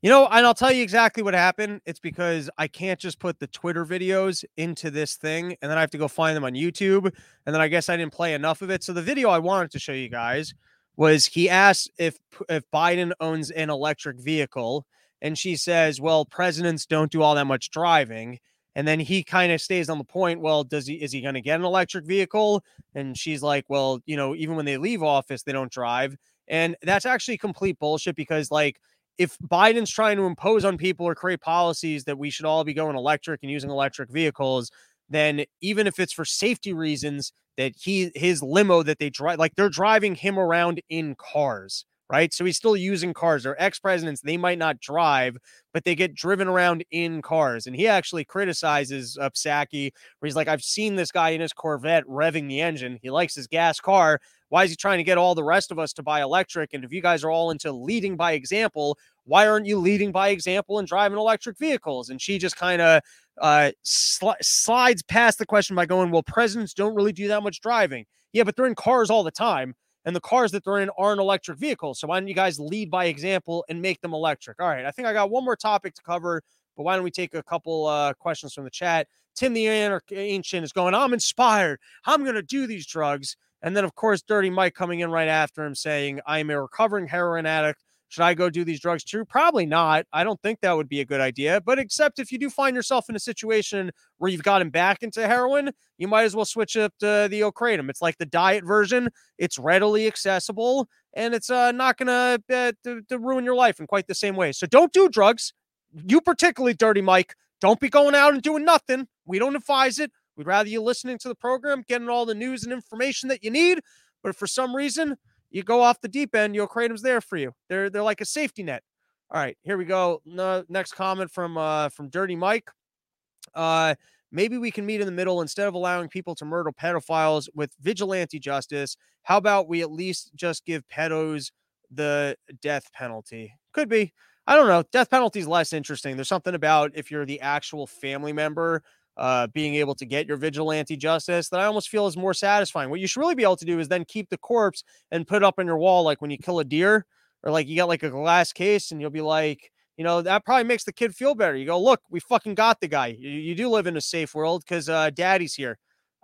You know, and I'll tell you exactly what happened. It's because I can't just put the Twitter videos into this thing, and then I have to go find them on YouTube, and then I guess I didn't play enough of it. So the video I wanted to show you guys was he asked if if Biden owns an electric vehicle, and she says, well, presidents don't do all that much driving. And then he kind of stays on the point, well, does he is he going to get an electric vehicle? And she's like, well, you know, even when they leave office, they don't drive. And that's actually complete bullshit because, like, if Biden's trying to impose on people or create policies that we should all be going electric and using electric vehicles, then even if it's for safety reasons that he, his limo that they drive, like they're driving him around in cars, right? So he's still using cars. They're ex-presidents. They might not drive, but they get driven around in cars. And he actually criticizes uh, Psaki, where he's like, I've seen this guy in his Corvette revving the engine. He likes his gas car. Why is he trying to get all the rest of us to buy electric? And if you guys are all into leading by example, why aren't you leading by example and driving electric vehicles? And she just kind of uh, sl- slides past the question by going, well, presidents don't really do that much driving. Yeah, but they're in cars all the time. And the cars that they're in aren't electric vehicles. So why don't you guys lead by example and make them electric? All right, I think I got one more topic to cover, but why don't we take a couple uh, questions from the chat? Tim the Ancient is going, I'm inspired. I'm going to do these drugs. And then, of course, Dirty Mike coming in right after him saying, I'm a recovering heroin addict. Should I go do these drugs too? Probably not. I don't think that would be a good idea. But except if you do find yourself in a situation where you've gotten back into heroin, you might as well switch up to the Ocratum. It's like the diet version. It's readily accessible, and it's uh, not going uh, to, to ruin your life in quite the same way. So don't do drugs. You particularly, Dirty Mike, don't be going out and doing nothing. We don't advise it. We'd rather you listening to the program, getting all the news and information that you need. But if for some reason you go off the deep end, your Kratom's there for you. They're they're like a safety net. All right, here we go. No, next comment from uh, from Dirty Mike. Uh, maybe we can meet in the middle instead of allowing people to murder pedophiles with vigilante justice. How about we at least just give pedos the death penalty? Could be. I don't know. Death penalty is less interesting. There's something about if you're the actual family member Uh, being able to get your vigilante justice that I almost feel is more satisfying. What you should really be able to do is then keep the corpse and put it up on your wall. Like when you kill a deer or like you got like a glass case and you'll be like, you know, that probably makes the kid feel better. You go, look, we fucking got the guy. You, you do live in a safe world because uh, daddy's here.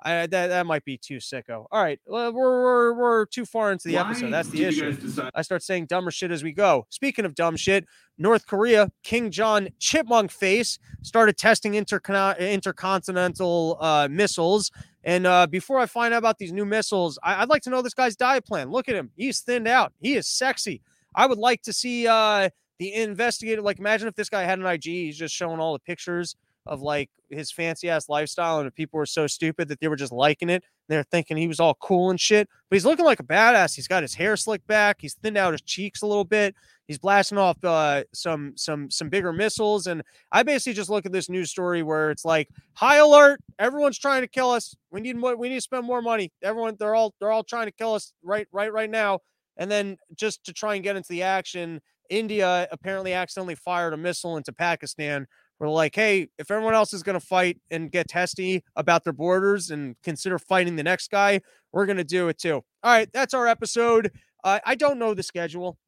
I, that, that might be too sicko. All right. Well, we're, we're, we're too far into the Why episode. That's the issue. Decide- I start saying dumber shit as we go. Speaking of dumb shit, North Korea, King John Chipmunk Face started testing intercon- intercontinental uh, missiles. And uh, before I find out about these new missiles, I- I'd like to know this guy's diet plan. Look at him. He's thinned out. He is sexy. I would like to see uh, the investigator. Like, imagine if this guy had an I G. He's just showing all the pictures of like his fancy ass lifestyle, and if people were so stupid that they were just liking it, they're thinking he was all cool and shit. But he's looking like a badass. He's got his hair slicked back. He's thinned out his cheeks a little bit. He's blasting off uh, some some some bigger missiles. And I basically just look at this news story where it's like, high alert! Everyone's trying to kill us. We need more. We need to spend more money. Everyone, they're all they're all trying to kill us right right right now. And then just to try and get into the action, India apparently accidentally fired a missile into Pakistan. We're like, hey, if everyone else is going to fight and get testy about their borders and consider fighting the next guy, we're going to do it too. All right, that's our episode. Uh, I don't know the schedule.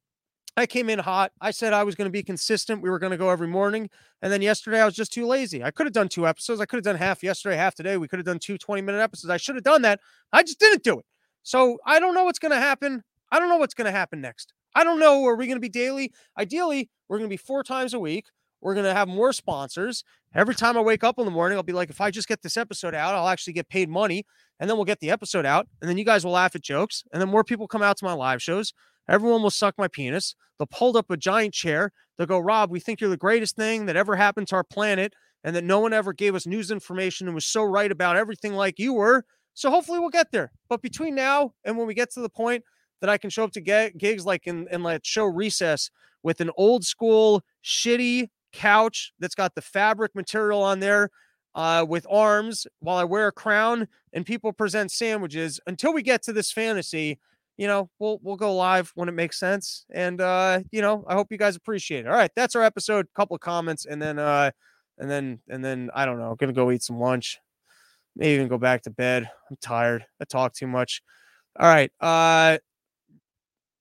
I came in hot. I said I was going to be consistent. We were going to go every morning. And then yesterday, I was just too lazy. I could have done two episodes. I could have done half yesterday, half today. We could have done two twenty-minute episodes. I should have done that. I just didn't do it. So I don't know what's going to happen. I don't know what's going to happen next. I don't know. Are we going to be daily? Ideally, we're going to be four times a week. We're going to have more sponsors. Every time I wake up in the morning, I'll be like, if I just get this episode out, I'll actually get paid money, and then we'll get the episode out, and then you guys will laugh at jokes, and then more people come out to my live shows. Everyone will suck my penis. They'll hold up a giant chair. They'll go, Rob, we think you're the greatest thing that ever happened to our planet, and that no one ever gave us news information and was so right about everything like you were. So hopefully we'll get there. But between now and when we get to the point that I can show up to gigs like in, in like show Recess with an old school shitty couch that's got the fabric material on there uh, with arms while I wear a crown and people present sandwiches, until we get to this fantasy, you know, we'll, we'll go live when it makes sense. And, uh, you know, I hope you guys appreciate it. All right. That's our episode. Couple of comments. And then, uh, and then, and then I don't know, I'm going to go eat some lunch. Maybe even go back to bed. I'm tired. I talk too much. All right. Uh,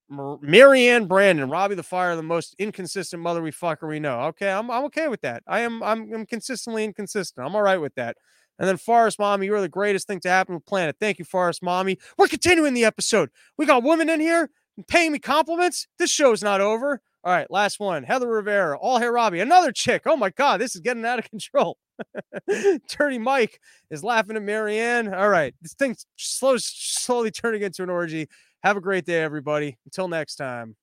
Marianne Brandon, Robbie the Fire, the most inconsistent mother we fucker we know. Okay, I'm I'm okay with that. I am I'm I'm consistently inconsistent. I'm all right with that. And then Forrest Mommy, you're the greatest thing to happen to the planet. Thank you, Forrest Mommy. We're continuing the episode. We got women in here paying me compliments. This show's not over. All right, last one. Heather Rivera, all hair Robbie, another chick. Oh my God, this is getting out of control. Dirty Mike is laughing at Marianne. All right, this thing's slow, slowly turning into an orgy. Have a great day, everybody. Until next time.